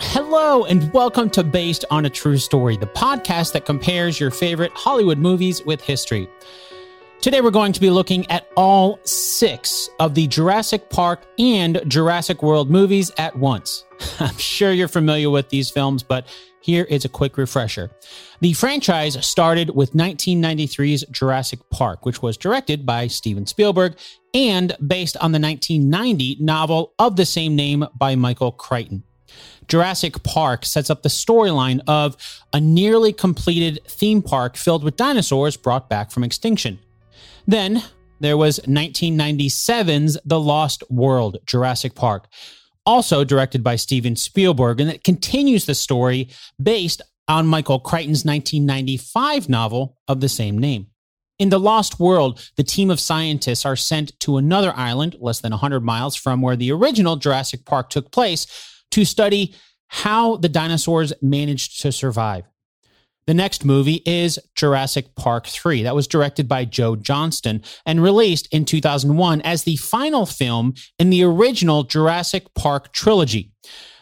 Hello, and welcome to Based on a True Story, the podcast that compares your favorite Hollywood movies with history. Today, we're going to be looking at all 6 of the Jurassic Park and Jurassic World movies at once. I'm sure you're familiar with these films, but here is a quick refresher. The franchise started with 1993's Jurassic Park, which was directed by Steven Spielberg and based on the 1990 novel of the same name by Michael Crichton. Jurassic Park sets up the storyline of a nearly completed theme park filled with dinosaurs brought back from extinction. Then there was 1997's The Lost World, Jurassic Park, also directed by Steven Spielberg, and it continues the story based on Michael Crichton's 1995 novel of the same name. In The Lost World, the team of scientists are sent to another island less than 100 miles from where the original Jurassic Park took place to study how the dinosaurs managed to survive. The next movie is Jurassic Park 3. That was directed by Joe Johnston and released in 2001 as the final film in the original Jurassic Park trilogy.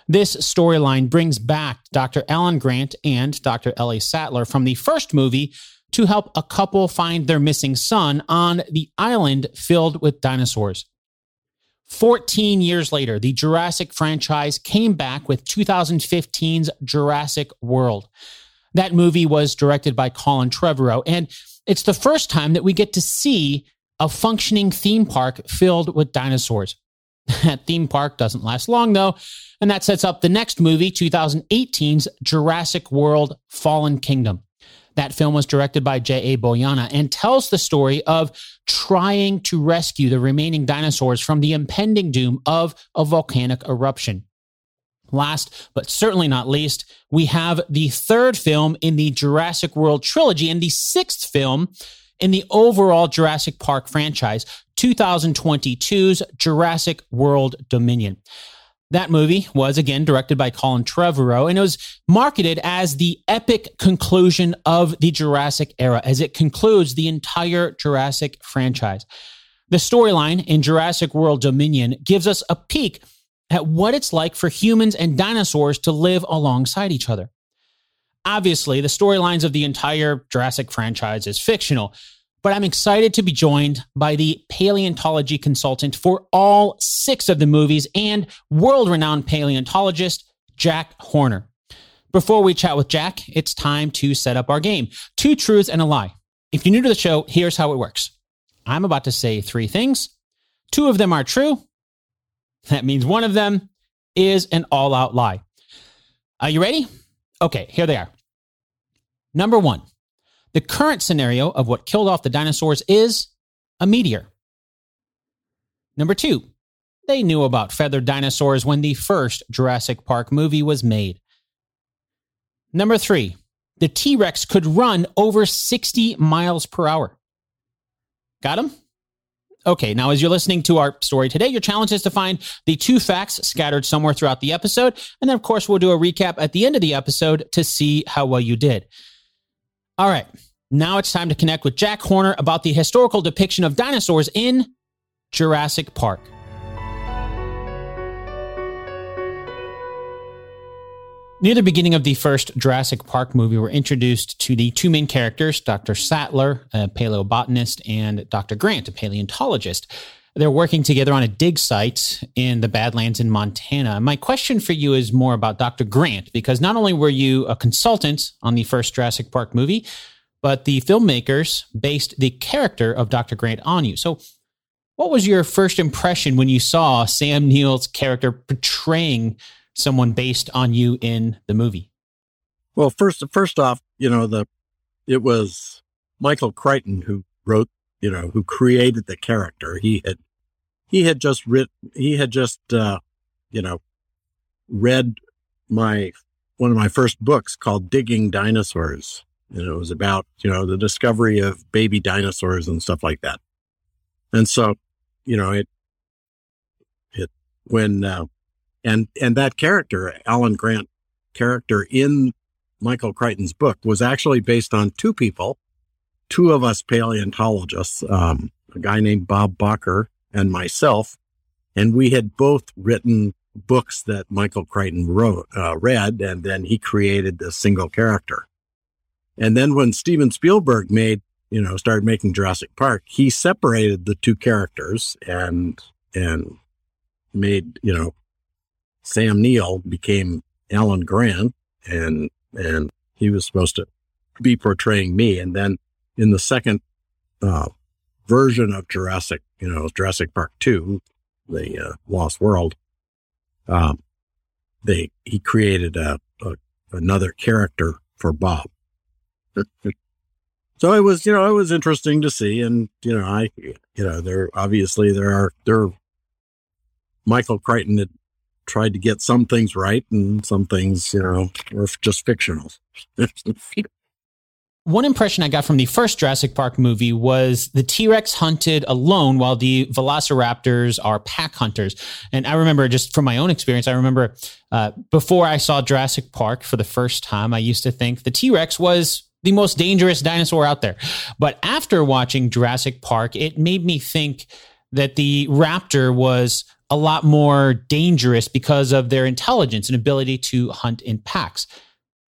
This storyline brings back Dr. Alan Grant and Dr. Ellie Sattler from the first movie to help a couple find their missing son on the island filled with dinosaurs. 14 years later, the Jurassic franchise came back with 2015's Jurassic World. That movie was directed by Colin Trevorrow, and it's the first time that we get to see a functioning theme park filled with dinosaurs. That theme park doesn't last long, though, and that sets up the next movie, 2018's Jurassic World Fallen Kingdom. That film was directed by J.A. Bayona and tells the story of trying to rescue the remaining dinosaurs from the impending doom of a volcanic eruption. Last, but certainly not least, we have the third film in the Jurassic World trilogy and the 6th film in the overall Jurassic Park franchise, 2022's Jurassic World Dominion. That movie was, again, directed by Colin Trevorrow, and it was marketed as the epic conclusion of the Jurassic era, as it concludes the entire Jurassic franchise. The storyline in Jurassic World Dominion gives us a peek at what it's like for humans and dinosaurs to live alongside each other. Obviously, the storylines of the entire Jurassic franchise is fictional, but I'm excited to be joined by the paleontology consultant for all 6 of the movies and world-renowned paleontologist, Jack Horner. Before we chat with Jack, it's time to set up our game. 2 truths and a lie. If you're new to the show, here's how it works. I'm about to say 3 things. 2 of them are true. That means one of them is an all-out lie. Are you ready? Okay, here they are. Number 1. The current scenario of what killed off the dinosaurs is a meteor. Number 2, they knew about feathered dinosaurs when the first Jurassic Park movie was made. Number 3, the T-Rex could run over 60 miles per hour. Got him? Okay, now as you're listening to our story today, your challenge is to find the 2 facts scattered somewhere throughout the episode. And then, of course, we'll do a recap at the end of the episode to see how well you did. All right, now it's time to connect with Jack Horner about the historical depiction of dinosaurs in Jurassic Park. Near the beginning of the first Jurassic Park movie, we're introduced to the 2 main characters, Dr. Sattler, a paleobotanist, and Dr. Grant, a paleontologist. They're working together on a dig site in the Badlands in Montana. My question for you is more about Dr. Grant, because not only were you a consultant on the first Jurassic Park movie, but the filmmakers based the character of Dr. Grant on you. So what was your first impression when you saw Sam Neill's character portraying someone based on you in the movie? Well, first off, it was Michael Crichton who wrote, who created the character. He had just read one of my first books called Digging Dinosaurs. And it was about, the discovery of baby dinosaurs and stuff like that. And so, when that character, Alan Grant character in Michael Crichton's book, was actually based on 2 people, 2 of us paleontologists, a guy named Bob Bakker and myself, and we had both written books that Michael Crichton wrote, read, and then he created this single character. And then when Steven Spielberg started making Jurassic Park, he separated the two characters and made, Sam Neill became Alan Grant, and he was supposed to be portraying me. And then in the second version of Jurassic Park 2, the Lost World, he created another character for Bob. So it was interesting to see. And, Michael Crichton had tried to get some things right and some things, were just fictional. One impression I got from the first Jurassic Park movie was the T-Rex hunted alone while the velociraptors are pack hunters. And I remember just from my own experience, before I saw Jurassic Park for the first time, I used to think the T-Rex was the most dangerous dinosaur out there. But after watching Jurassic Park, it made me think that the raptor was a lot more dangerous because of their intelligence and ability to hunt in packs.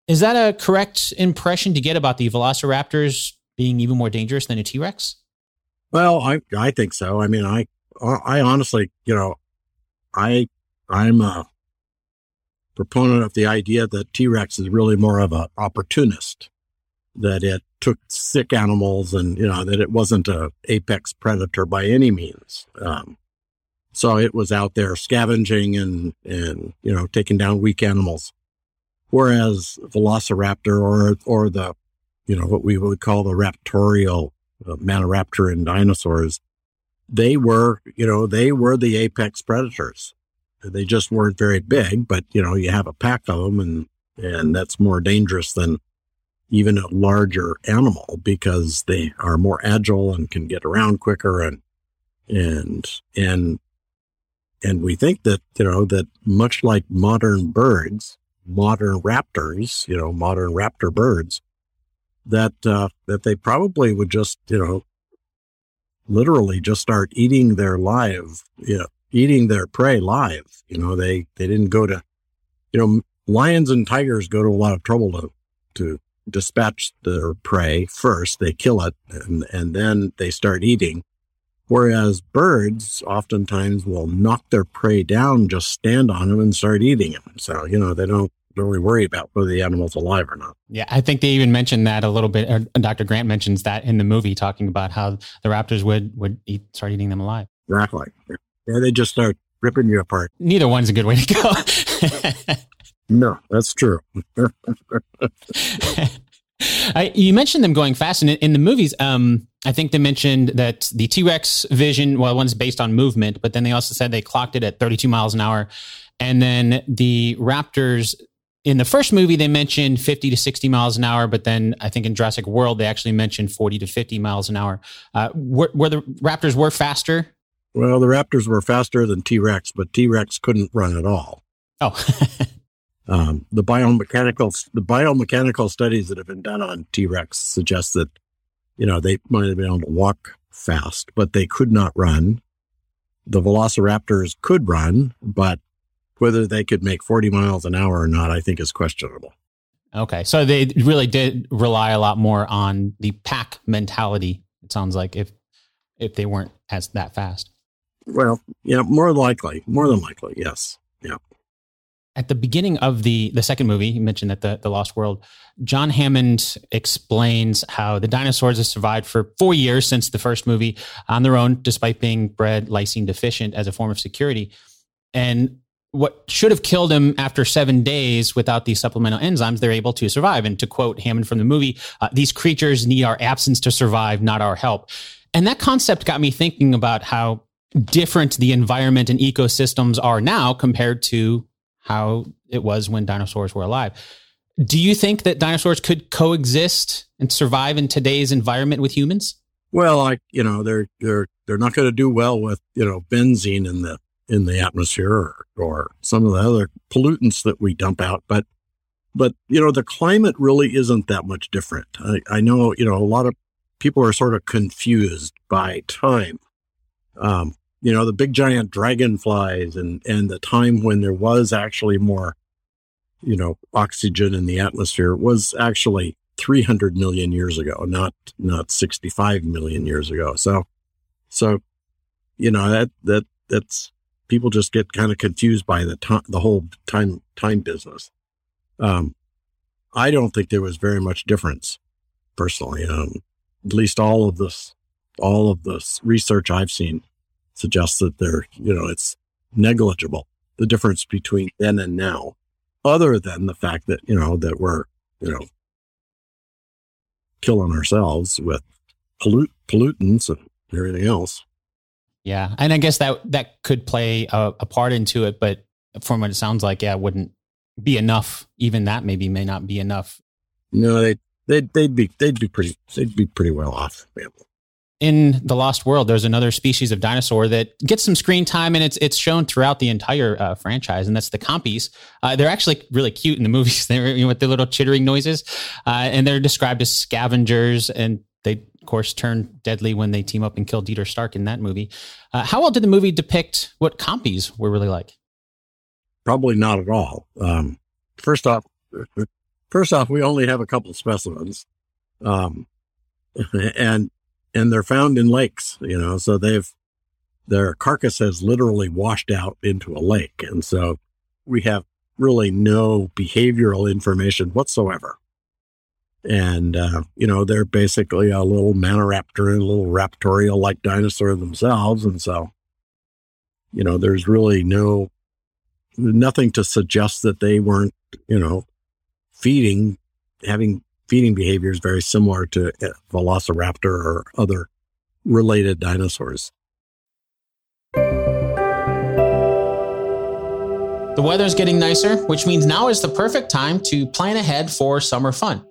Is that a correct impression to get about the velociraptors being even more dangerous than a T-Rex? Well, I think so. I mean, I honestly, I'm a proponent of the idea that T-Rex is really more of an opportunist, that it took sick animals and, that it wasn't an apex predator by any means. So it was out there scavenging and taking down weak animals. Whereas Velociraptor or the, what we would call the raptorial Maniraptoran dinosaurs, they were the apex predators. They just weren't very big, but, you have a pack of them and that's more dangerous than even a larger animal because they are more agile and can get around quicker. And we think that, that much like modern birds, modern raptors, modern raptor birds, that they probably would just, literally just start eating their prey live. They didn't go to, lions and tigers go to a lot of trouble to dispatch their prey first. They kill it and then they start eating. Whereas birds oftentimes will knock their prey down, just stand on them and start eating them. So, they don't really worry about whether the animal's alive or not. Yeah, I think they even mentioned that a little bit. Or Dr. Grant mentions that in the movie, talking about how the raptors would start eating them alive. Exactly. Yeah, they just start ripping you apart. Neither one's a good way to go. No, that's true. You mentioned them going fast in the movies. I think they mentioned that the T-Rex vision, one's based on movement, but then they also said they clocked it at 32 miles an hour. And then the raptors in the first movie, they mentioned 50 to 60 miles an hour. But then I think in Jurassic World, they actually mentioned 40 to 50 miles an hour. Were the raptors were faster? Well, the raptors were faster than T-Rex, but T-Rex couldn't run at all. Oh, the biomechanical studies that have been done on T-Rex suggest that, they might have been able to walk fast, but they could not run. The velociraptors could run, but whether they could make 40 miles an hour or not, I think is questionable. Okay. So they really did rely a lot more on the pack mentality, it sounds like, if they weren't as that fast. Well, yeah, more than likely. Yes. Yeah. At the beginning of the second movie, you mentioned that the Lost World, John Hammond explains how the dinosaurs have survived for 4 years since the first movie on their own, despite being bred lysine deficient as a form of security. And what should have killed them after 7 days without these supplemental enzymes, they're able to survive. And to quote Hammond from the movie, these creatures need our absence to survive, not our help. And that concept got me thinking about how different the environment and ecosystems are now compared to how it was when dinosaurs were alive. Do you think that dinosaurs could coexist and survive in today's environment with humans? Well, they're not going to do well with, benzene in the atmosphere or some of the other pollutants that we dump out. But the climate really isn't that much different. I know, a lot of people are sort of confused by time. you know, the big giant dragonflies and the time when there was actually more, you know, oxygen in the atmosphere was actually 300 million years ago, not 65 million years ago. So, you know, that's people just get kind of confused by the whole time business. I don't think there was very much difference personally. At least all of this research I've seen suggests that it's negligible, the difference between then and now, other than the fact that, that we're, killing ourselves with pollutants and everything else. Yeah. And I guess that could play a part into it, but from what it sounds like, yeah, it wouldn't be enough. Even that may not be enough. No, they'd be pretty well off. In The Lost World, there's another species of dinosaur that gets some screen time, and it's shown throughout the entire franchise, and that's the compies. They're actually really cute in the movies. They're with the little chittering noises, and they're described as scavengers, and they, of course, turn deadly when they team up and kill Dieter Stark in that movie. How well did the movie depict what compies were really like? Probably not at all. First off, we only have a couple of specimens, and they're found in lakes, so their carcass has literally washed out into a lake. And so we have really no behavioral information whatsoever. And, they're basically a little Maniraptor and a little raptorial like dinosaur themselves. And so, there's really nothing to suggest that they weren't, feeding behaviors very similar to Velociraptor or other related dinosaurs. The weather's getting nicer, which means now is the perfect time to plan ahead for summer fun.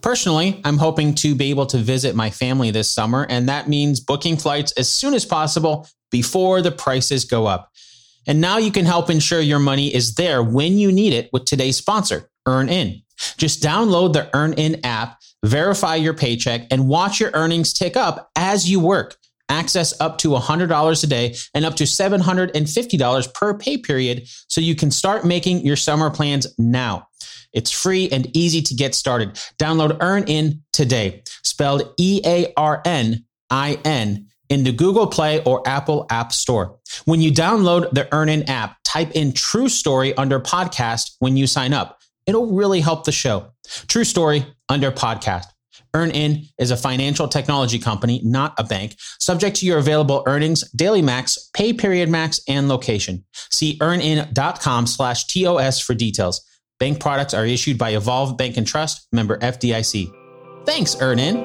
Personally, I'm hoping to be able to visit my family this summer, and that means booking flights as soon as possible before the prices go up. And now you can help ensure your money is there when you need it with today's sponsor, EarnIn. Just download the EarnIn app, verify your paycheck, and watch your earnings tick up as you work. Access up to $100 a day and up to $750 per pay period so you can start making your summer plans now. It's free and easy to get started. Download EarnIn today, spelled EarnIn, in the Google Play or Apple App Store. When you download the EarnIn app, type in True Story under podcast when you sign up. It'll really help the show. True Story under podcast. EarnIn is a financial technology company, not a bank, subject to your available earnings, daily max, pay period max, and location. See earnin.com/TOS for details. Bank products are issued by Evolve Bank and Trust, member FDIC. Thanks, EarnIn.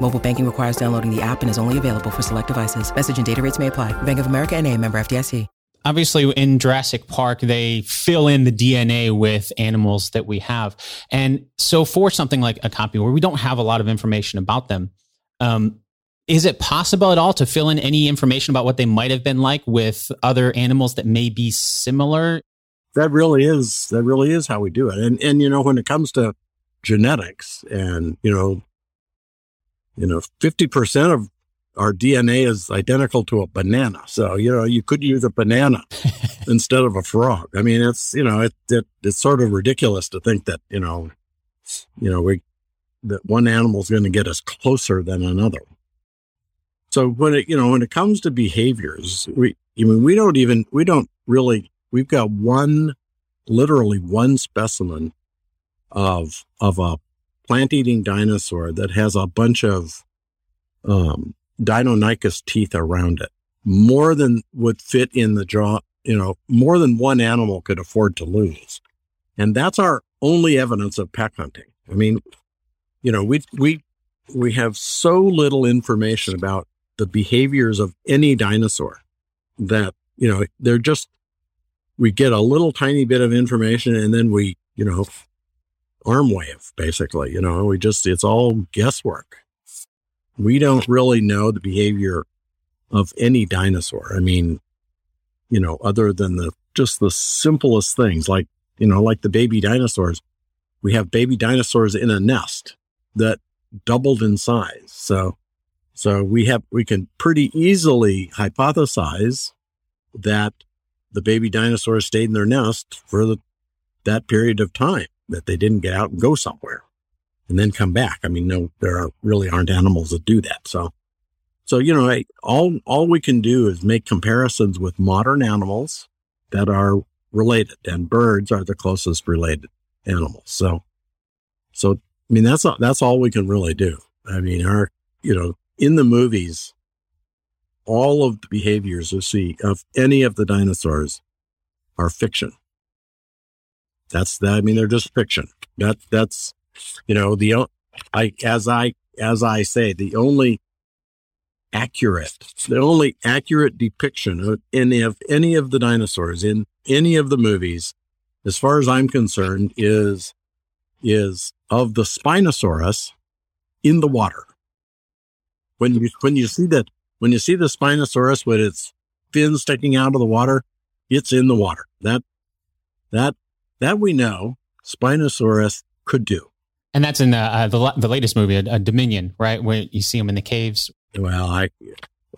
Mobile banking requires downloading the app and is only available for select devices. Message and data rates may apply. Bank of America NA, member FDIC. Obviously, in Jurassic Park, they fill in the DNA with animals that we have. And so for something like a copy where we don't have a lot of information about them, is it possible at all to fill in any information about what they might have been like with other animals that may be similar? That really is how we do it. And when it comes to genetics and, 50% of our DNA is identical to a banana. So, you could use a banana instead of a frog. I mean, it's, it's sort of ridiculous to think that, that one animal is going to get us closer than another. So when it comes to behaviors, we've got literally one specimen of a plant-eating dinosaur that has a bunch of Deinonychus teeth around it, more than would fit in the jaw, more than one animal could afford to lose. And that's our only evidence of pack hunting. I mean, we have so little information about the behaviors of any dinosaur, that, you know, they're just, we get a little tiny bit of information and then we, you know, arm wave, basically, you know, we just, it's all guesswork. We don't really know the behavior of any dinosaur. I mean, you know, other than the, just the simplest things, like, you know, like the baby dinosaurs, we have baby dinosaurs in a nest that doubled in size. So we can pretty easily hypothesize that the baby dinosaurs stayed in their nest for that period of time, that they didn't get out and go somewhere and then come back. I mean, no, there really aren't animals that do that. So, you know, all we can do is make comparisons with modern animals that are related, and birds are the closest related animals. So, I mean, that's all we can really do. I mean, you know, in the movies, all of the behaviors you see of any of the dinosaurs are fiction. That's that. I mean, they're just fiction. That's, you know, as I say, the only accurate depiction of any of the dinosaurs in any of the movies, as far as I'm concerned, is of the Spinosaurus in the water. When you see the Spinosaurus with its fins sticking out of the water, it's in the water. That we know Spinosaurus could do. And that's in the latest movie, Dominion, right? Where you see him in the caves. Well,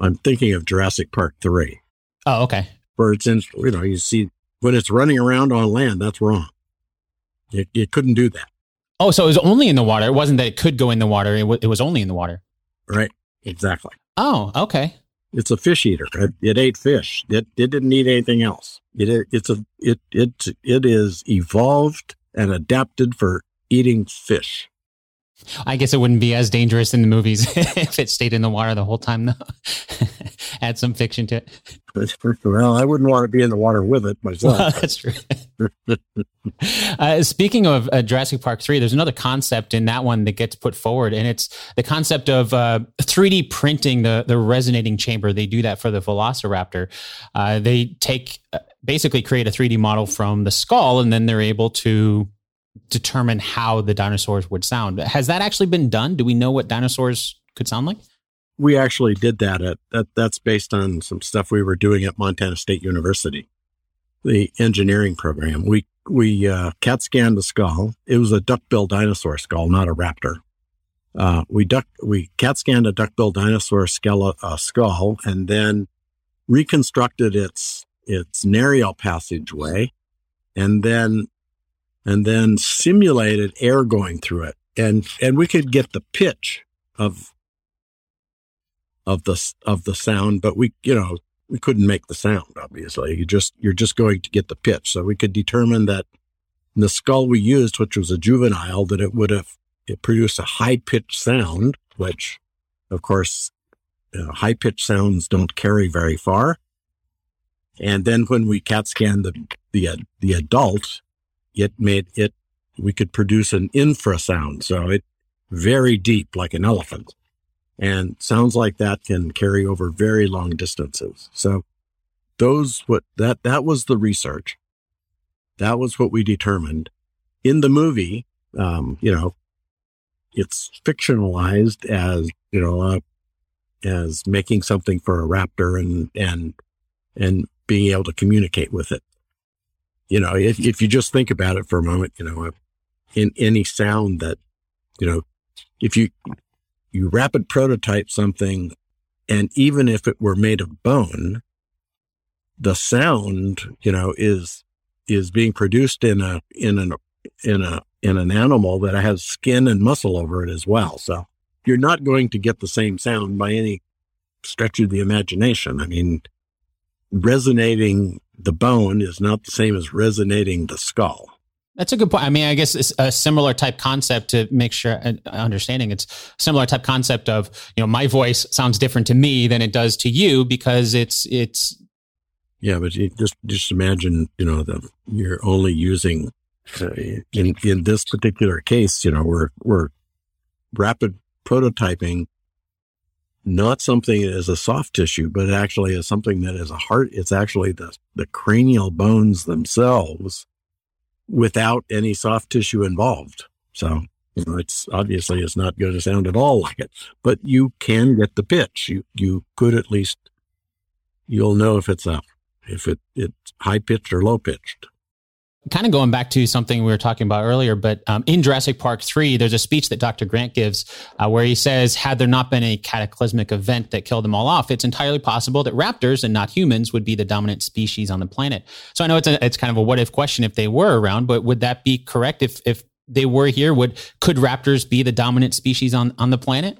I'm thinking of Jurassic Park 3. Oh, okay. Where it's in, you know, you see when it's running around on land, that's wrong. It couldn't do that. Oh, so it was only in the water. It wasn't that it could go in the water. It was only in the water. Right. Exactly. Oh, okay. It's a fish eater. It ate fish. It didn't eat anything else. It is evolved and adapted for eating fish. I guess it wouldn't be as dangerous in the movies if it stayed in the water the whole time, though. Add some fiction to it. Well, I wouldn't want to be in the water with it myself. Well, that's true. Speaking of Jurassic Park 3, there's another concept in that one that gets put forward, and it's the concept of 3D printing the resonating chamber. They do that for the Velociraptor. They basically create a 3D model from the skull, and then they're able to determine how the dinosaurs would sound. Has that actually been done? Do we know what dinosaurs could sound like? We actually did that. That's based on some stuff we were doing at Montana State University, the engineering program. We CAT scanned the skull. It was a duck-billed dinosaur skull, not a raptor. We CAT scanned a duck-billed dinosaur skull and then reconstructed its narial passageway, and then simulated air going through it, and we could get the pitch of the sound, but we couldn't make the sound. Obviously, you're just going to get the pitch. So we could determine that the skull we used, which was a juvenile, that it produced a high pitched sound, which, of course, high pitched sounds don't carry very far. And then when we CAT scanned the adult, we could produce an infrasound. So it very deep, like an elephant, and sounds like that can carry over very long distances. So that was the research. That was what we determined in the movie. You know, it's fictionalized as, you know, as making something for a raptor and being able to communicate with it. You know, if you just think about it for a moment, you know, in any sound that, you know, if you rapid prototype something, and even if it were made of bone, the sound, you know, is being produced in an animal that has skin and muscle over it as well. So you're not going to get the same sound by any stretch of the imagination. I mean, resonating the bone is not the same as resonating the skull. That's a good point. I mean, I guess it's a similar type concept to make sure understanding. It's a similar type concept of, you know, my voice sounds different to me than it does to you because it's. Yeah, but you just imagine, you know, you're only using in this particular case, you know, we're rapid prototyping not something as a soft tissue, but actually as something that is a heart. It's actually the cranial bones themselves without any soft tissue involved. So, you know, it's not going to sound at all like it, but you can get the pitch. You could at least, you'll know if it's up, if it's high pitched or low pitched. Kind of going back to something we were talking about earlier, but in Jurassic Park 3, there's a speech that Dr. Grant gives where he says, had there not been a cataclysmic event that killed them all off, it's entirely possible that raptors and not humans would be the dominant species on the planet. So I know it's kind of a what if question if they were around, but would that be correct? If they were here, could raptors be the dominant species on the planet?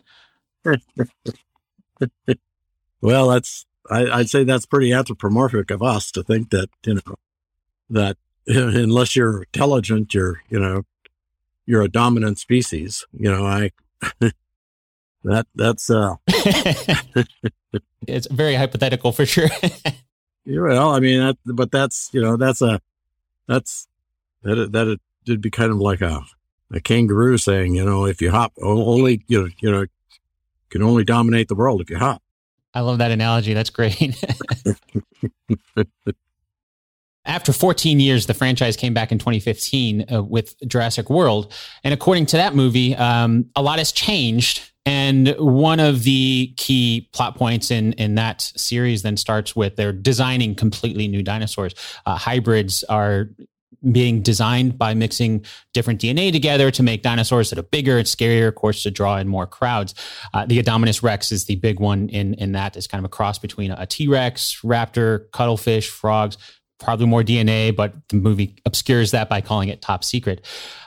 Well, I'd say that's pretty anthropomorphic of us to think that, you know, that unless you're intelligent, you're a dominant species. You know, that's it's very hypothetical for sure. Well, I mean, that it'd be kind of like a kangaroo saying, you know, if you hop, only you can only dominate the world if you hop. I love that analogy. That's great. After 14 years, the franchise came back in 2015 with Jurassic World. And according to that movie, a lot has changed. And one of the key plot points in that series then starts with they're designing completely new dinosaurs. Hybrids are being designed by mixing different DNA together to make dinosaurs that are bigger and scarier, of course, to draw in more crowds. The Indominus Rex is the big one in that. It's kind of a cross between a T-Rex, raptor, cuttlefish, frogs, probably more DNA, but the movie obscures that by calling it Top Secret.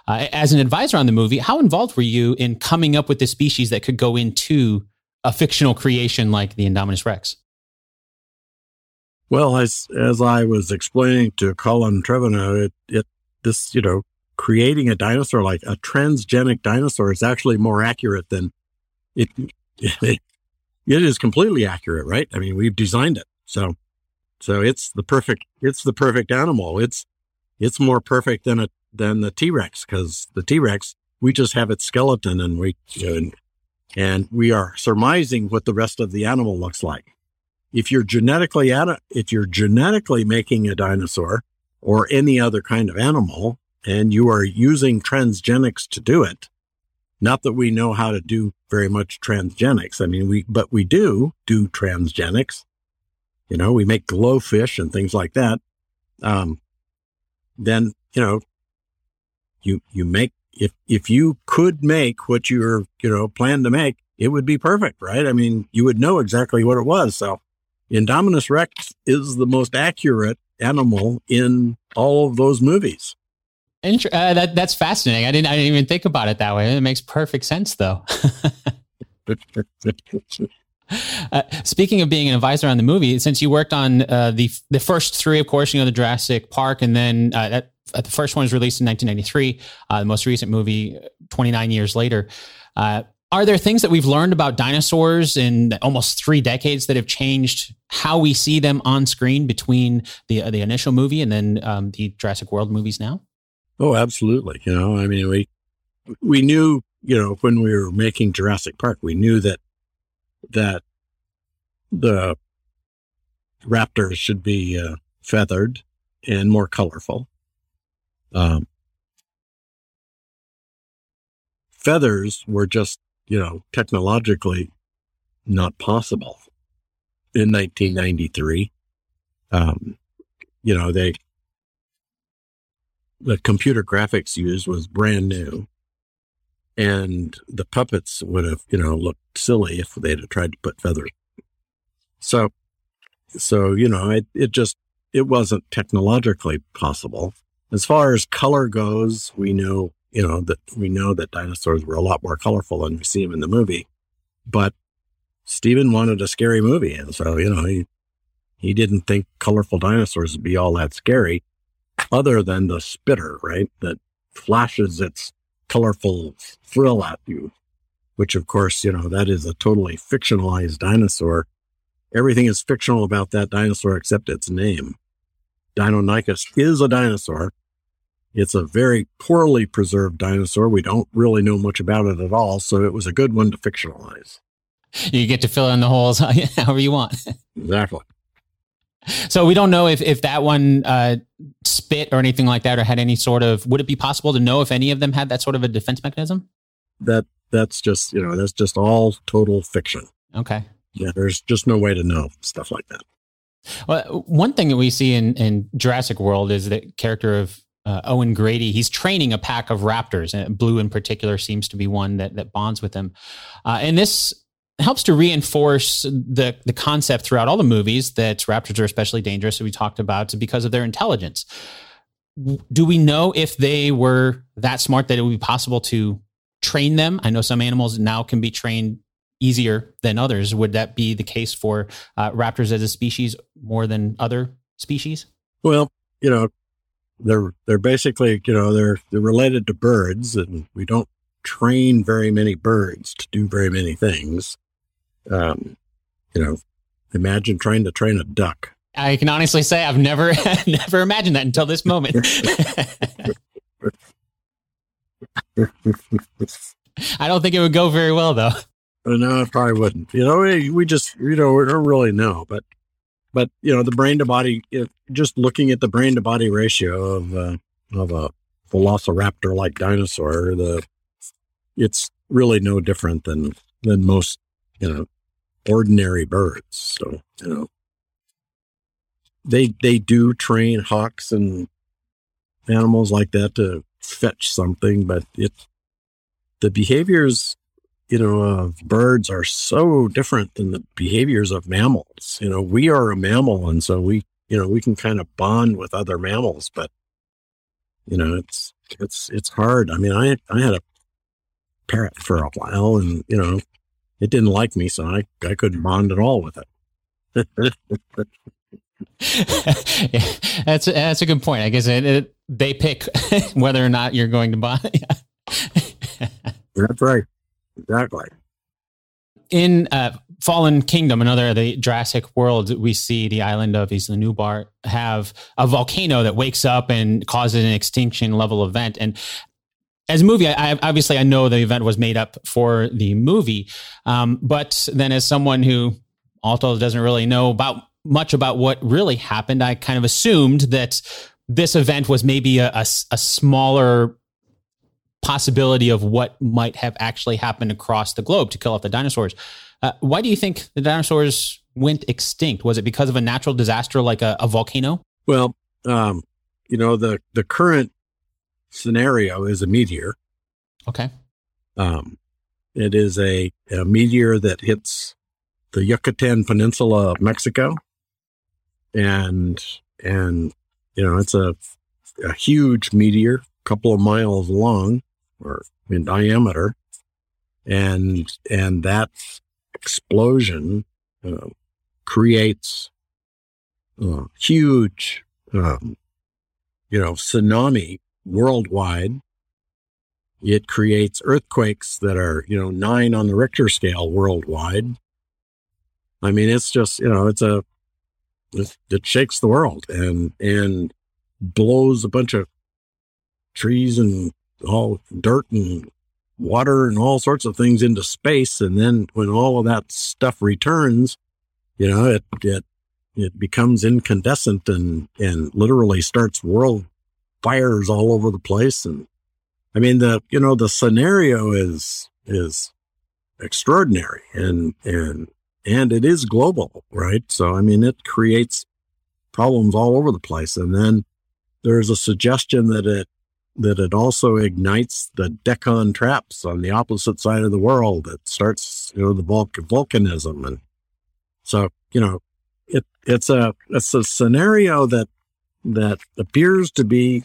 As an advisor on the movie, how involved were you in coming up with the species that could go into a fictional creation like the Indominus Rex? Well, as I was explaining to Colin Trevorrow, creating a dinosaur, like a transgenic dinosaur, is actually more accurate than it is completely accurate, right? I mean, we've designed it. So it's the perfect animal. It's more perfect than the T-Rex, because the T-Rex, we just have its skeleton and we are surmising what the rest of the animal looks like. If you're genetically making a dinosaur or any other kind of animal, and you are using transgenics to do it, not that we know how to do very much transgenics. I mean, we do transgenics. You know, we make glowfish and things like that. Then, you know, you make, if you could make what you're, plan to make, it would be perfect, right? I mean, you would know exactly what it was. So Indominus Rex is the most accurate animal in all of those movies. That's fascinating. I didn't even think about it that way. It makes perfect sense, though. Speaking of being an advisor on the movie, since you worked on the first three, of course, the Jurassic Park, and then the first one was released in 1993, the most recent movie, 29 years later. Are there things that we've learned about dinosaurs in almost 3 decades that have changed how we see them on screen between the initial movie and then the Jurassic World movies now? Oh, absolutely. You know, I mean, we knew, when we were making Jurassic Park, we knew that the raptors should be feathered and more colorful. Feathers were just, technologically not possible in 1993. The computer graphics used was brand new, and the puppets would have, looked silly if they had tried to put feathers. So, it wasn't technologically possible. As far as color goes, we know, that dinosaurs were a lot more colorful than we see them in the movie, but Steven wanted a scary movie. And so, he didn't think colorful dinosaurs would be all that scary, other than the spitter, right? That flashes its colorful frill at you, which of course, that is a totally fictionalized dinosaur. Everything is fictional about that dinosaur except its name. Deinonychus is a dinosaur. It's a very poorly preserved dinosaur. We don't really know much about it at all, so it was a good one to fictionalize. You get to fill in the holes however you want. Exactly. So we don't know if that one spit or anything like that, or had any sort of, would it be possible to know if any of them had that sort of a defense mechanism? That's just, that's just all total fiction. Okay. Yeah. There's just no way to know stuff like that. Well, one thing that we see in Jurassic World is the character of Owen Grady. He's training a pack of raptors, and Blue in particular seems to be one that bonds with him. And this helps to reinforce the concept throughout all the movies that raptors are especially dangerous, as we talked about, because of their intelligence. Do we know if they were that smart that it would be possible to train them? I know some animals now can be trained easier than others. Would that be the case for raptors as a species more than other species? Well, they're basically, they're related to birds, and we don't train very many birds to do very many things. Imagine trying to train a duck. I can honestly say I've never imagined that until this moment. I don't think it would go very well, though. No, it probably wouldn't. We just, we don't really know. But the brain to body, just looking at the brain to body ratio of a velociraptor-like dinosaur, it's really no different than most, ordinary birds. So, they do train hawks and animals like that to fetch something, but the behaviors, of birds are so different than the behaviors of mammals. We are a mammal, and so we can kind of bond with other mammals, but it's hard. I mean, I had a parrot for a while, and it didn't like me, so I couldn't bond at all with it. Yeah, that's a good point. I guess they pick whether or not you're going to bond. That's right. Exactly. In Fallen Kingdom, another of the Jurassic World, we see the island of Isla Nublar have a volcano that wakes up and causes an extinction level event. And as a movie, I know the event was made up for the movie. But then as someone who also doesn't really know much about what really happened, I kind of assumed that this event was maybe a smaller possibility of what might have actually happened across the globe to kill off the dinosaurs. Why do you think the dinosaurs went extinct? Was it because of a natural disaster like a volcano? Well, the current scenario is a meteor. Okay. It is a meteor that hits the Yucatan Peninsula of Mexico. And it's a huge meteor, couple of miles long, or in diameter, and that explosion creates a huge, tsunami worldwide. It creates earthquakes that are 9 on the Richter scale worldwide. I mean, it's just it shakes the world and blows a bunch of trees and all dirt and water and all sorts of things into space. And then when all of that stuff returns, it becomes incandescent and literally starts world fires all over the place. And I mean, the scenario is extraordinary and it is global, right? So, I mean, it creates problems all over the place. And then there's a suggestion that it also ignites the Deccan traps on the opposite side of the world. It starts, the volcanism. And so, it's a scenario that appears to be,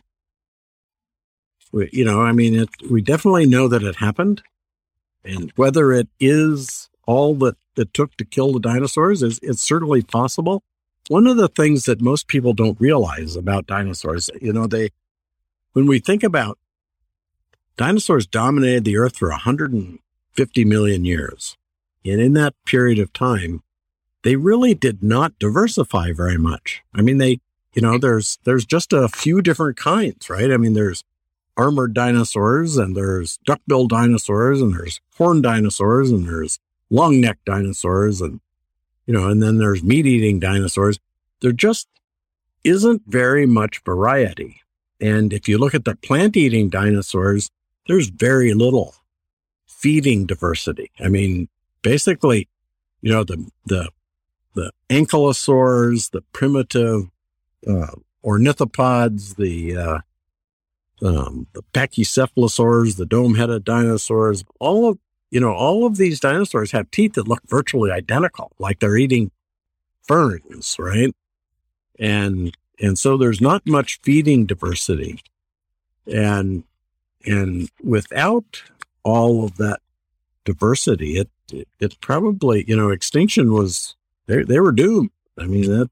we definitely know that it happened, and whether it is all that it took to kill the dinosaurs it's certainly possible. One of the things that most people don't realize about dinosaurs, when we think about dinosaurs dominated the earth for 150 million years. And in that period of time, they really did not diversify very much. I mean, there's just a few different kinds, right? I mean, there's armored dinosaurs, and there's duck-billed dinosaurs, and there's horned dinosaurs, and there's long-necked dinosaurs and, you know, and then there's meat-eating dinosaurs. There just isn't very much variety. And if you look at the plant-eating dinosaurs, there's very little feeding diversity. I mean, basically, you know, the ankylosaurs, the primitive ornithopods, the pachycephalosaurs, the dome-headed dinosaurs, all of these dinosaurs have teeth that look virtually identical, like they're eating ferns, right? And so there's not much feeding diversity. And without all of that diversity, it's probably, you know, extinction was, they were doomed. I mean, that,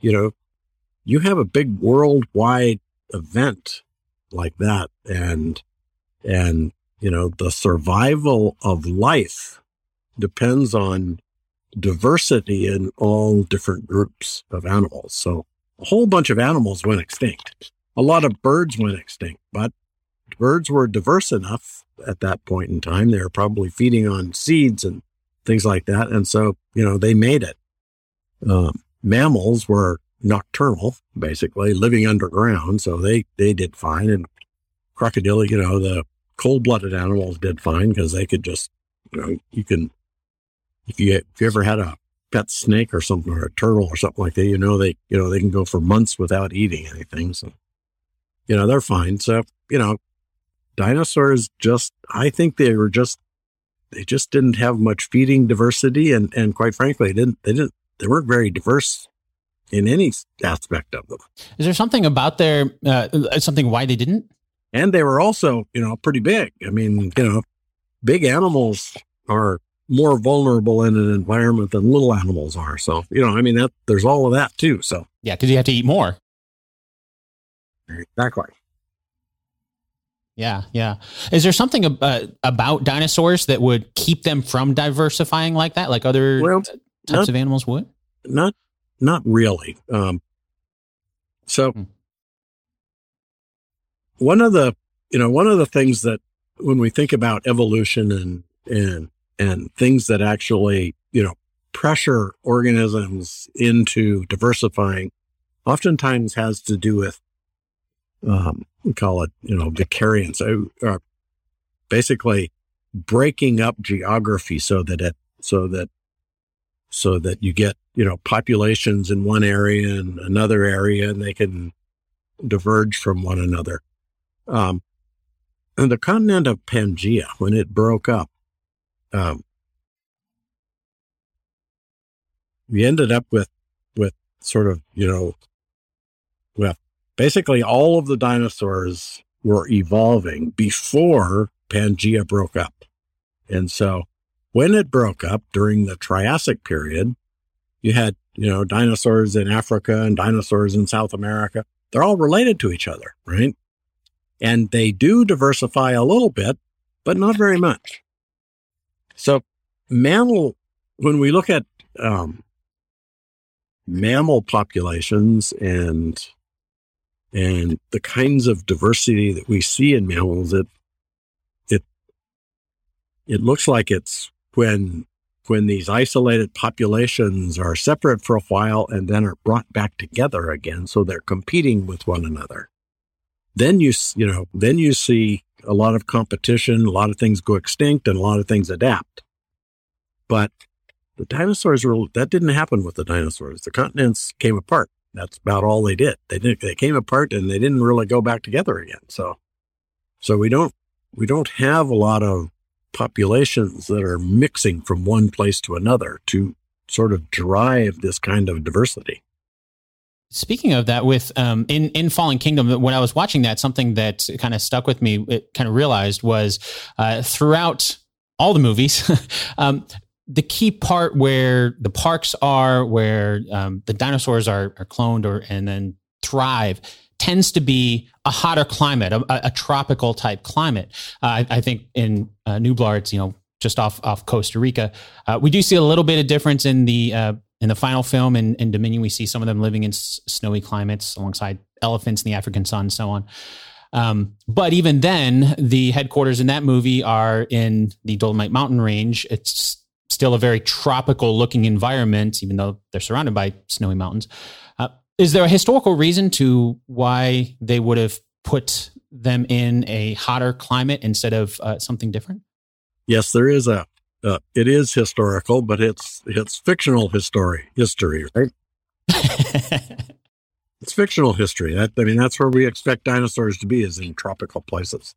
you know, you have a big worldwide event like that. And, you know, the survival of life depends on diversity in all different groups of animals. So a whole bunch of animals went extinct. A lot of birds went extinct, but birds were diverse enough at that point in time. They were probably feeding on seeds and things like that. And so, you know, they made it. Mammals were nocturnal, basically, living underground. So they did fine. And crocodile, you know, the cold-blooded animals did fine because they could just, you know, you can, if you ever had a pet snake or something or a turtle or something like that, they can go for months without eating anything. So, you know, they're fine. So, you know, dinosaurs just, I think they just didn't have much feeding diversity. And quite frankly, they weren't very diverse in any aspect of them. Is there something about why they didn't? And they were also, you know, pretty big. I mean, you know, big animals are more vulnerable in an environment than little animals are. So, you know, I mean, that there's all of that too. So yeah, because you have to eat more. Exactly. Yeah, yeah. Is there something about dinosaurs that would keep them from diversifying like that, like other types of animals would? Not really. One of the things that when we think about evolution and things that actually, you know, pressure organisms into diversifying, oftentimes has to do with we call it, you know, vicariance, basically breaking up geography so that you get, you know, populations in one area and another area, and they can diverge from one another. And the continent of Pangaea, when it broke up, we ended up with sort of, you know, basically, all of the dinosaurs were evolving before Pangaea broke up. And so when it broke up during the Triassic period, you had, you know, dinosaurs in Africa and dinosaurs in South America. They're all related to each other, right? And they do diversify a little bit, but not very much. So when we look at mammal populations and the kinds of diversity that we see in mammals, it looks like it's when these isolated populations are separate for a while and then are brought back together again, so they're competing with one another. Then you see a lot of competition, a lot of things go extinct, and a lot of things adapt. But the dinosaurs that didn't happen with the dinosaurs. The continents came apart. That's about all they did. They came apart and they didn't really go back together again. So we don't have a lot of populations that are mixing from one place to another to sort of drive this kind of diversity. Speaking of that, with in Fallen Kingdom, when I was watching that, something that kind of stuck with me, it kind of realized was throughout all the movies, the key part where the parks are, where the dinosaurs are cloned and then thrive, tends to be a hotter climate, a tropical type climate. I think in Nublar, it's, you know, just off Costa Rica. We do see a little bit of difference in the final film. In Dominion, we see some of them living in snowy climates alongside elephants in the African sun and so on. But even then, the headquarters in that movie are in the Dolomite Mountain Range. It's still a very tropical looking environment, even though they're surrounded by snowy mountains. Is there a historical reason to why they would have put them in a hotter climate instead of something different? Yes, there is a. It is historical, but it's fictional history, right? It's fictional history. That's where we expect dinosaurs to be, is in tropical places.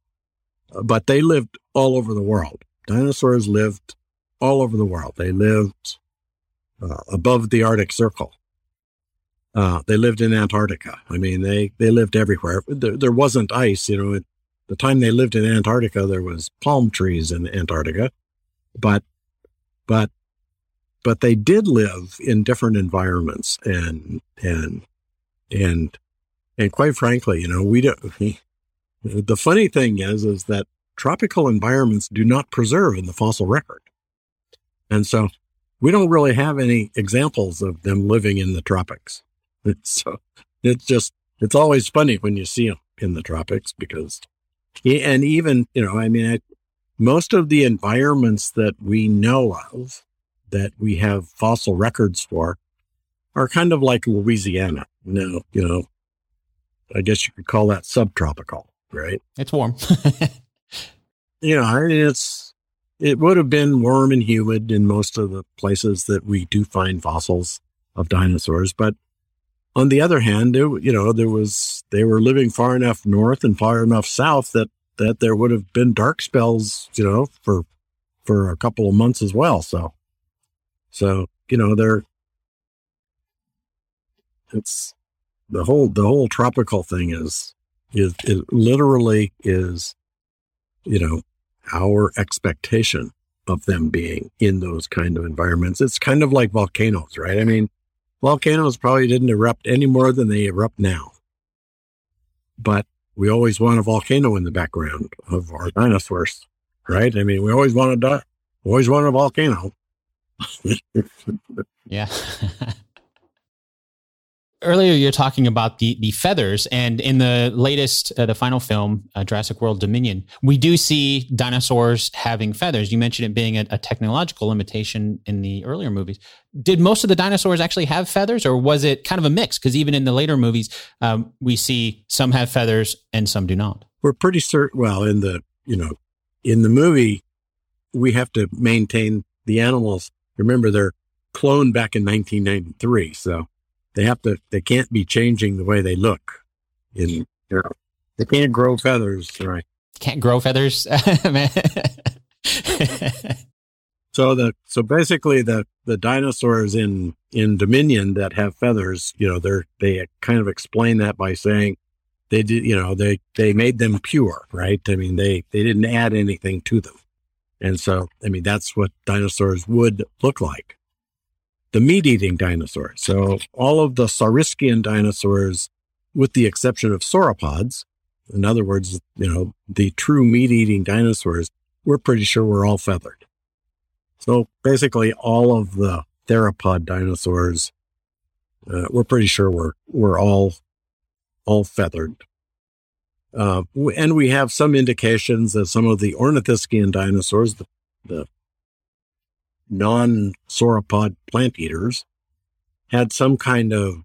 But they lived all over the world. Dinosaurs lived all over the world. They lived above the Arctic Circle. They lived in Antarctica. They lived everywhere. There wasn't ice. At the time they lived in Antarctica, there was palm trees in Antarctica. But they did live in different environments, and quite frankly, we don't. The funny thing is that tropical environments do not preserve in the fossil record, and so we don't really have any examples of them living in the tropics. So it's always funny when you see them in the tropics, because, and even most of the environments that we know of, that we have fossil records for, are kind of like Louisiana. Now, I guess you could call that subtropical, right? It's warm. It would have been warm and humid in most of the places that we do find fossils of dinosaurs. But on the other hand, they were living far enough north and far enough south that there would have been dark spells, for a couple of months as well. So it's the whole tropical thing is literally is, our expectation of them being in those kind of environments. It's kind of like volcanoes, right? Volcanoes probably didn't erupt any more than they erupt now, but we always want a volcano in the background of our dinosaurs, right? We always want a volcano. Yeah. Earlier, you're talking about the feathers, and in the latest, the final film, Jurassic World Dominion, we do see dinosaurs having feathers. You mentioned it being a technological limitation in the earlier movies. Did most of the dinosaurs actually have feathers, or was it kind of a mix? Because even in the later movies, we see some have feathers and some do not. We're pretty certain. Well, in the movie, we have to maintain the animals. Remember, they're cloned back in 1993, so. They can't be changing the way they look. They can't grow feathers, right? Can't grow feathers, man. So basically, the dinosaurs in Dominion that have feathers, they kind of explain that by saying they did, they made them pure, right? They didn't add anything to them, and so that's what dinosaurs would look like. The meat-eating dinosaurs. So all of the Saurischian dinosaurs, with the exception of sauropods, in other words, the true meat-eating dinosaurs, we're pretty sure were all feathered. So basically all of the theropod dinosaurs, we're pretty sure were all feathered. And we have some indications that some of the Ornithischian dinosaurs, the non-sauropod plant eaters, had some kind of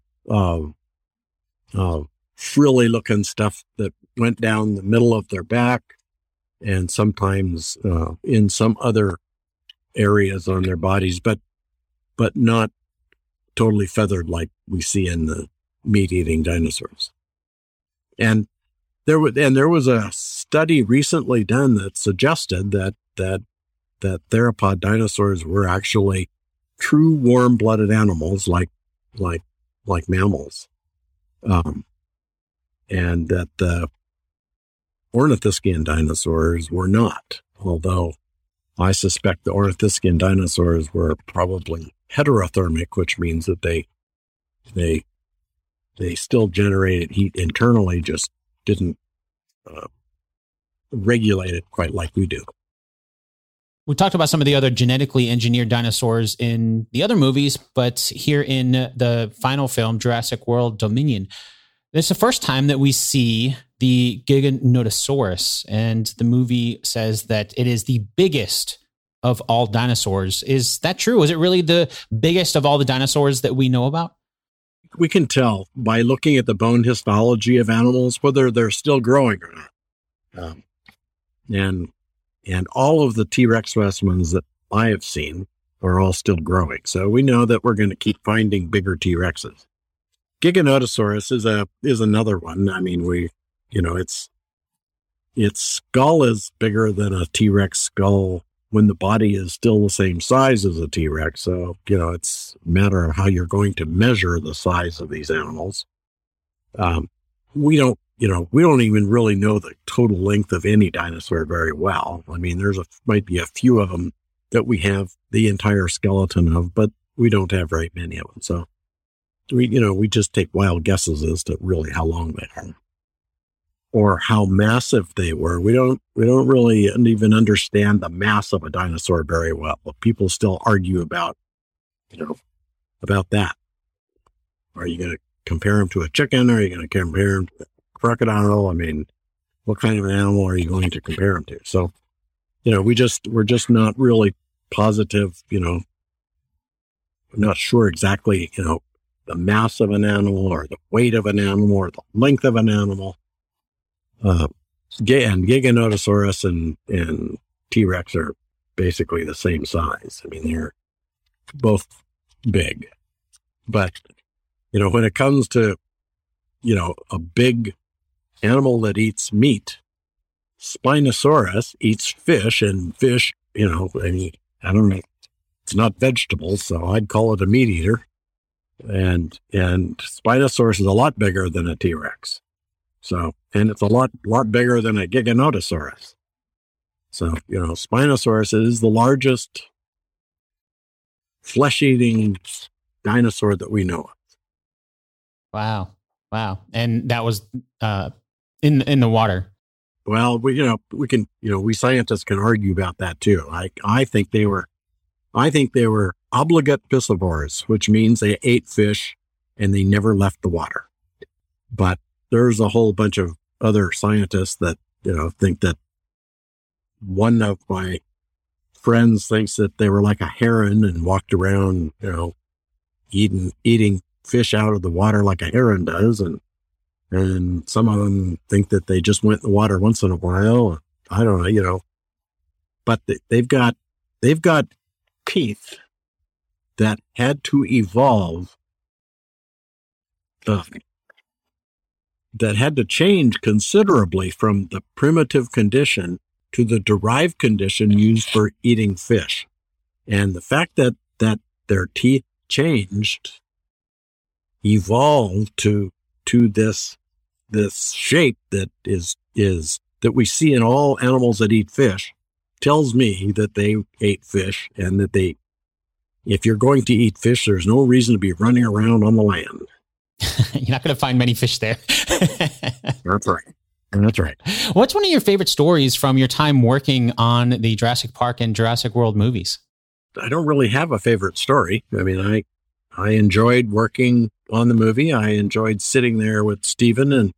frilly-looking stuff that went down the middle of their back, and sometimes in some other areas on their bodies, but not totally feathered like we see in the meat-eating dinosaurs. And there was a study recently done that suggested that theropod dinosaurs were actually true warm-blooded animals like mammals, and that the Ornithischian dinosaurs were not, although I suspect the Ornithischian dinosaurs were probably heterothermic, which means that they still generated heat internally, just didn't regulate it quite like we do. We talked about some of the other genetically engineered dinosaurs in the other movies, but here in the final film, Jurassic World Dominion, it's the first time that we see the Giganotosaurus, and the movie says that it is the biggest of all dinosaurs. Is that true? Is it really the biggest of all the dinosaurs that we know about? We can tell by looking at the bone histology of animals whether they're still growing or not. And all of the T-Rex specimens that I have seen are all still growing. So we know that we're going to keep finding bigger T-Rexes. Giganotosaurus is another one. I mean, its skull is bigger than a T-Rex skull when the body is still the same size as a T-Rex. So, it's a matter of how you're going to measure the size of these animals. We don't even really know the total length of any dinosaur very well. I mean, might be a few of them that we have the entire skeleton of, but we don't have very many of them. So we just take wild guesses as to really how long they are or how massive they were. We don't really even understand the mass of a dinosaur very well. People still argue about that. Are you going to compare them to a chicken? Are you going to compare them to a crocodile? I mean, what kind of an animal are you going to compare them to? So, we're just not really positive, we're not sure exactly, the mass of an animal or the weight of an animal or the length of an animal. And Giganotosaurus and T-Rex are basically the same size. I mean, they're both big. But, when it comes to, a big animal that eats meat, Spinosaurus eats fish, and fish, I don't know, it's not vegetables, so I'd call it a meat eater. And Spinosaurus is a lot bigger than a T-Rex. So, and it's a lot bigger than a Giganotosaurus. So, Spinosaurus is the largest flesh-eating dinosaur that we know of. Wow. And that was in the water. Well, we scientists can argue about that too. I think they were obligate piscivores, which means they ate fish and they never left the water. But there's a whole bunch of other scientists that, think that one of my friends thinks that they were like a heron and walked around, eating fish out of the water like a heron does. And some of them think that they just went in the water once in a while. I don't know, but they've got teeth that had to evolve that had to change considerably from the primitive condition to the derived condition used for eating fish. And the fact that their teeth changed, evolved to this shape that is that we see in all animals that eat fish tells me that they ate fish, and that if you're going to eat fish, there's no reason to be running around on the land. You're not going to find many fish there. That's right. What's one of your favorite stories from your time working on the Jurassic Park and Jurassic World movies? I don't really have a favorite story. I mean, I enjoyed working on the movie. I enjoyed sitting there with Steven and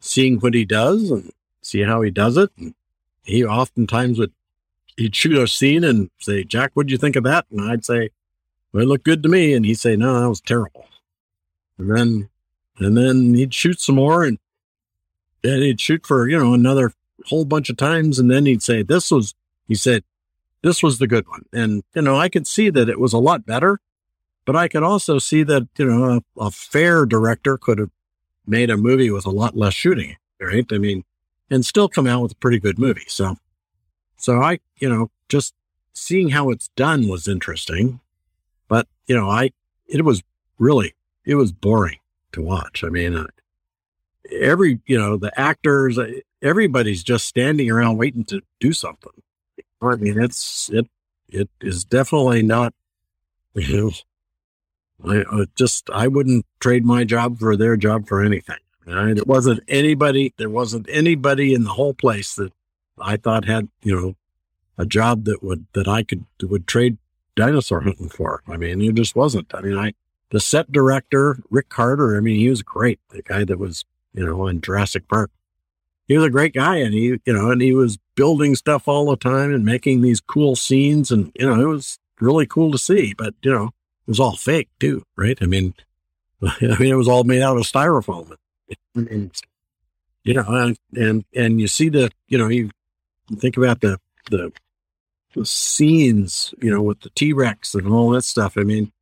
seeing what he does and see how he does it. And he oftentimes he'd shoot a scene and say, "Jack, what'd you think of that?" And I'd say, "Well, it looked good to me." And he'd say, "No, that was terrible." And then he'd shoot some more, and he'd shoot for, another whole bunch of times. And then he'd say, this was the good one. And, I could see that it was a lot better, but I could also see that, a fair director could have made a movie with a lot less shooting, right? I mean, and still come out with a pretty good movie. So I, just seeing how it's done was interesting, but, it was boring to watch. I mean, the actors, everybody's just standing around waiting to do something. I mean, it is definitely not, I wouldn't trade my job for their job for anything. Right? There wasn't anybody in the whole place that I thought had, a job that I would trade dinosaur hunting for. I mean, it just wasn't. I mean, the set director, Rick Carter, I mean, he was great. The guy that was, on Jurassic Park, he was a great guy, and he was building stuff all the time and making these cool scenes, and it was really cool to see. But it was all fake too, right? I mean, it was all made out of styrofoam, and you see the you think about the scenes, with the T-Rex and all that stuff. I mean,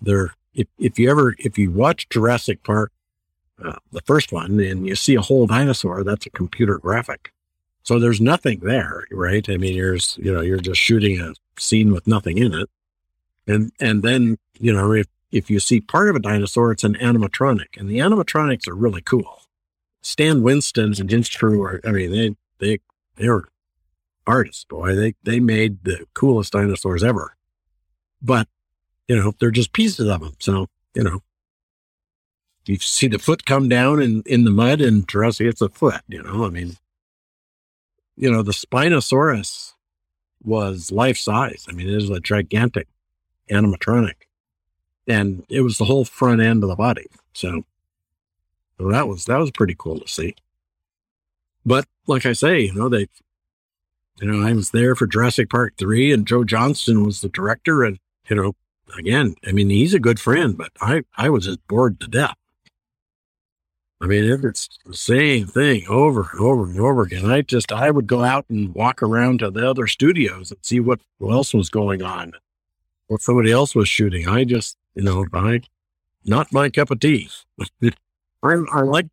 they're if you watch Jurassic Park, the first one, and you see a whole dinosaur, that's a computer graphic. So there's nothing there, right? I mean, you're just shooting a scene with nothing in it. And then, if you see part of a dinosaur, it's an animatronic, and the animatronics are really cool. Stan Winston and Jinch True they were artists, boy. They made the coolest dinosaurs ever. But, they're just pieces of them. So, you see the foot come down in the mud, and Jurassic, it's a foot, the Spinosaurus was life-size. I mean, it was a gigantic animatronic, and it was the whole front end of the body. So that was pretty cool to see. But like I say, I was there for Jurassic Park 3, and Joe Johnston was the director, and, again, I mean, he's a good friend, but I was just bored to death. I mean, if it's the same thing over and over and over again, I would go out and walk around to the other studios and see what else was going on, what somebody else was shooting. I just, not my cup of tea. I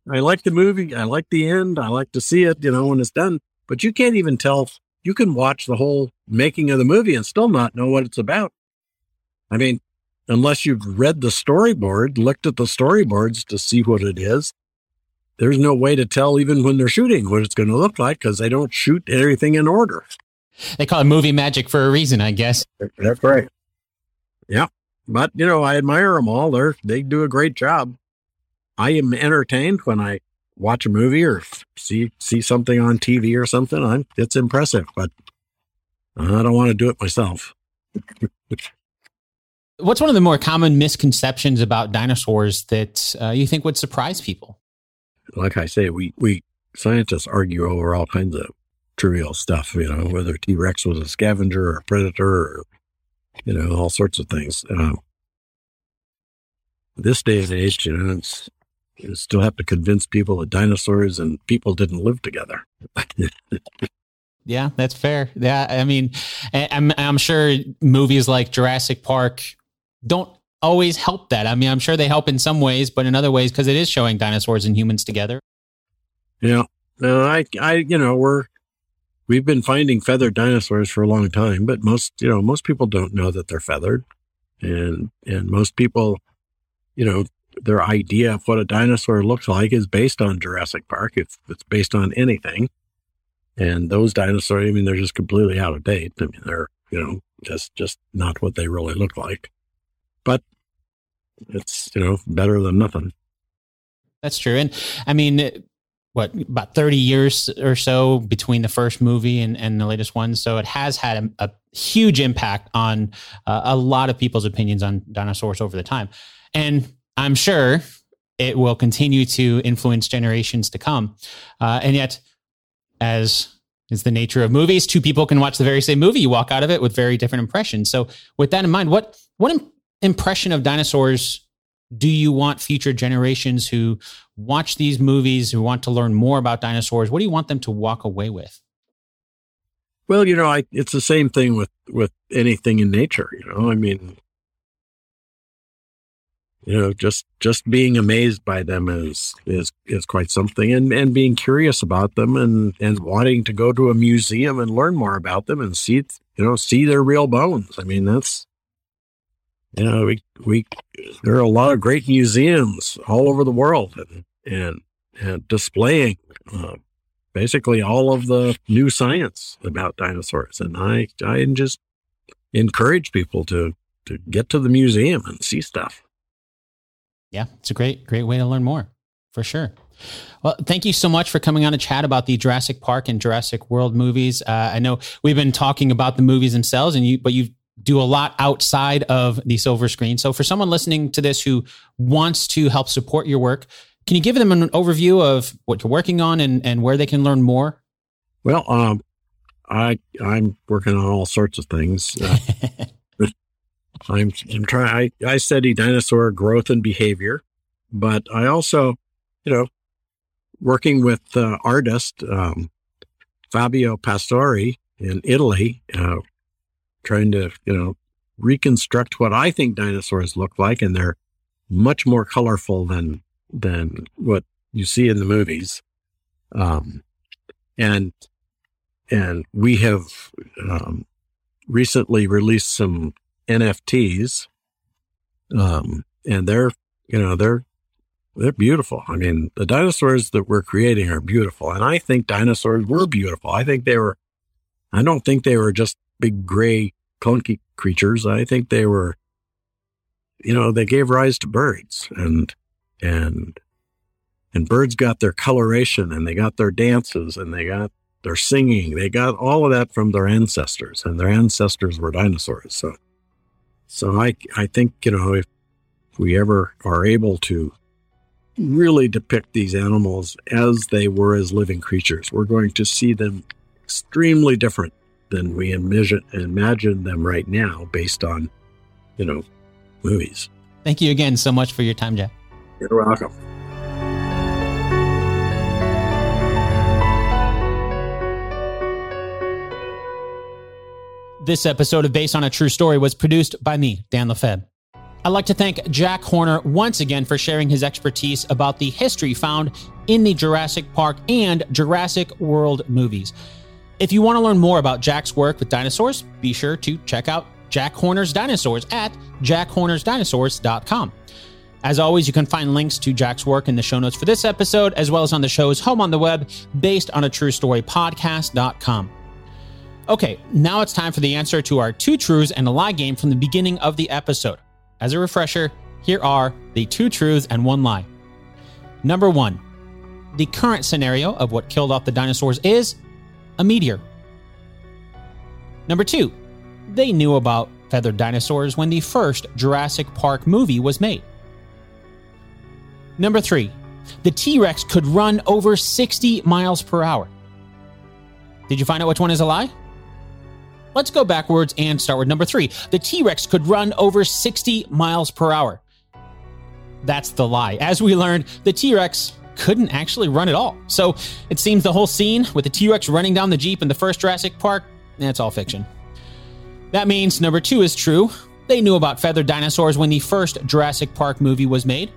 like the movie. I like the end. I like to see it, when it's done, but you can't even tell. You can watch the whole making of the movie and still not know what it's about. I mean, unless you've read the storyboard, looked at the storyboards to see what it is, there's no way to tell even when they're shooting what it's going to look like, because they don't shoot everything in order. They call it movie magic for a reason, I guess. That's right. Yeah. But, I admire them all. They do a great job. I am entertained when I watch a movie or see something on TV or something. It's impressive, but I don't want to do it myself. What's one of the more common misconceptions about dinosaurs that you think would surprise people? Like I say, we scientists argue over all kinds of trivial stuff, whether T-Rex was a scavenger or a predator or, all sorts of things. This day and age, you still have to convince people that dinosaurs and people didn't live together. Yeah, that's fair. Yeah, I mean, I'm sure movies like Jurassic Park don't always help that. I mean, I'm sure they help in some ways, but in other ways, because it is showing dinosaurs and humans together. Yeah. We've been finding feathered dinosaurs for a long time, but most people don't know that they're feathered. And most people, their idea of what a dinosaur looks like is based on Jurassic Park. It's based on anything. And those dinosaurs, I mean, they're just completely out of date. I mean, they're, just not what they really look like. But it's, better than nothing. That's true. And I mean, what, about 30 years or so between the first movie and the latest one. So it has had a huge impact on a lot of people's opinions on dinosaurs over the time. And I'm sure it will continue to influence generations to come. And yet, as is the nature of movies, two people can watch the very same movie. You walk out of it with very different impressions. So with that in mind, what impression of dinosaurs do you want future generations who watch these movies, who want to learn more about dinosaurs? What do you want them to walk away with? Well, it's the same thing with anything in nature. I mean, just being amazed by them is quite something, and being curious about them and wanting to go to a museum and learn more about them and see their real bones. I mean, that's, there are a lot of great museums all over the world and displaying basically all of the new science about dinosaurs. And I just encourage people to get to the museum and see stuff. Yeah, it's a great way to learn more, for sure. Well, thank you so much for coming on to chat about the Jurassic Park and Jurassic World movies. I know we've been talking about the movies themselves, but you do a lot outside of the silver screen. So for someone listening to this who wants to help support your work, Can you give them an overview of what you're working on and where they can learn more? Well, I'm working on all sorts of things. I'm trying. I study dinosaur growth and behavior, but I also, working with artist Fabio Pastori in Italy, trying to reconstruct what I think dinosaurs look like, and they're much more colorful than what you see in the movies, and we have recently released some NFTs, and they're beautiful. I mean, the dinosaurs that we're creating are beautiful, and I think dinosaurs were beautiful. I don't think they were just big gray clunky creatures. I think they were, they gave rise to birds, and birds got their coloration, and they got their dances, and they got their singing. They got all of that from their ancestors, and their ancestors were dinosaurs. So I think, if we ever are able to really depict these animals as they were as living creatures, we're going to see them extremely different than we imagine them right now based on, movies. Thank you again so much for your time, Jack. You're welcome. This episode of Based on a True Story was produced by me, Dan Lefebvre. I'd like to thank Jack Horner once again for sharing his expertise about the history found in the Jurassic Park and Jurassic World movies. If you want to learn more about Jack's work with dinosaurs, be sure to check out Jack Horner's Dinosaurs at jackhornersdinosaurs.com. As always, you can find links to Jack's work in the show notes for this episode, as well as on the show's home on the web, basedonatruestorypodcast.com. Okay, now it's time for the answer to our two truths and a lie game from the beginning of the episode. As a refresher, here are the two truths and one lie. Number one, the current scenario of what killed off the dinosaurs is a meteor. Number two, they knew about feathered dinosaurs when the first Jurassic Park movie was made. Number three, the T-Rex could run over 60 miles per hour. Did you find out which one is a lie? Let's go backwards and start with number three. The T-Rex could run over 60 miles per hour. That's the lie. As we learned, the T-Rex couldn't actually run at all. So it seems the whole scene with the T-Rex running down the Jeep in the first Jurassic Park, that's all fiction. That means number two is true. They knew about feathered dinosaurs when the first Jurassic Park movie was made.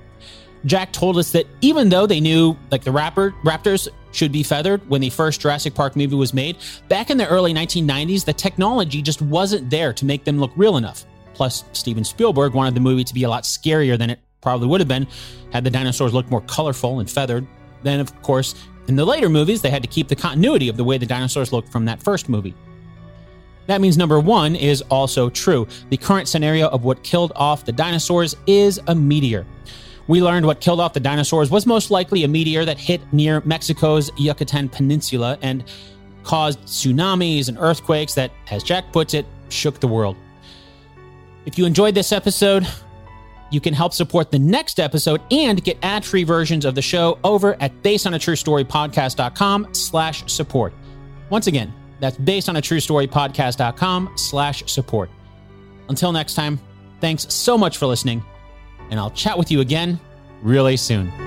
Jack told us that even though they knew the raptors should be feathered when the first Jurassic Park movie was made, back in the early 1990s, the technology just wasn't there to make them look real enough. Plus, Steven Spielberg wanted the movie to be a lot scarier than it probably would have been had the dinosaurs looked more colorful and feathered. Then, of course, in the later movies, they had to keep the continuity of the way the dinosaurs looked from that first movie. That means number one is also true. The current scenario of what killed off the dinosaurs is a meteor. We learned what killed off the dinosaurs was most likely a meteor that hit near Mexico's Yucatan Peninsula and caused tsunamis and earthquakes that, as Jack puts it, shook the world. If you enjoyed this episode, you can help support the next episode and get ad-free versions of the show over at basedonatruestorypodcast.com/support. Once again, that's basedonatruestorypodcast.com/support. Until next time, thanks so much for listening. And I'll chat with you again really soon.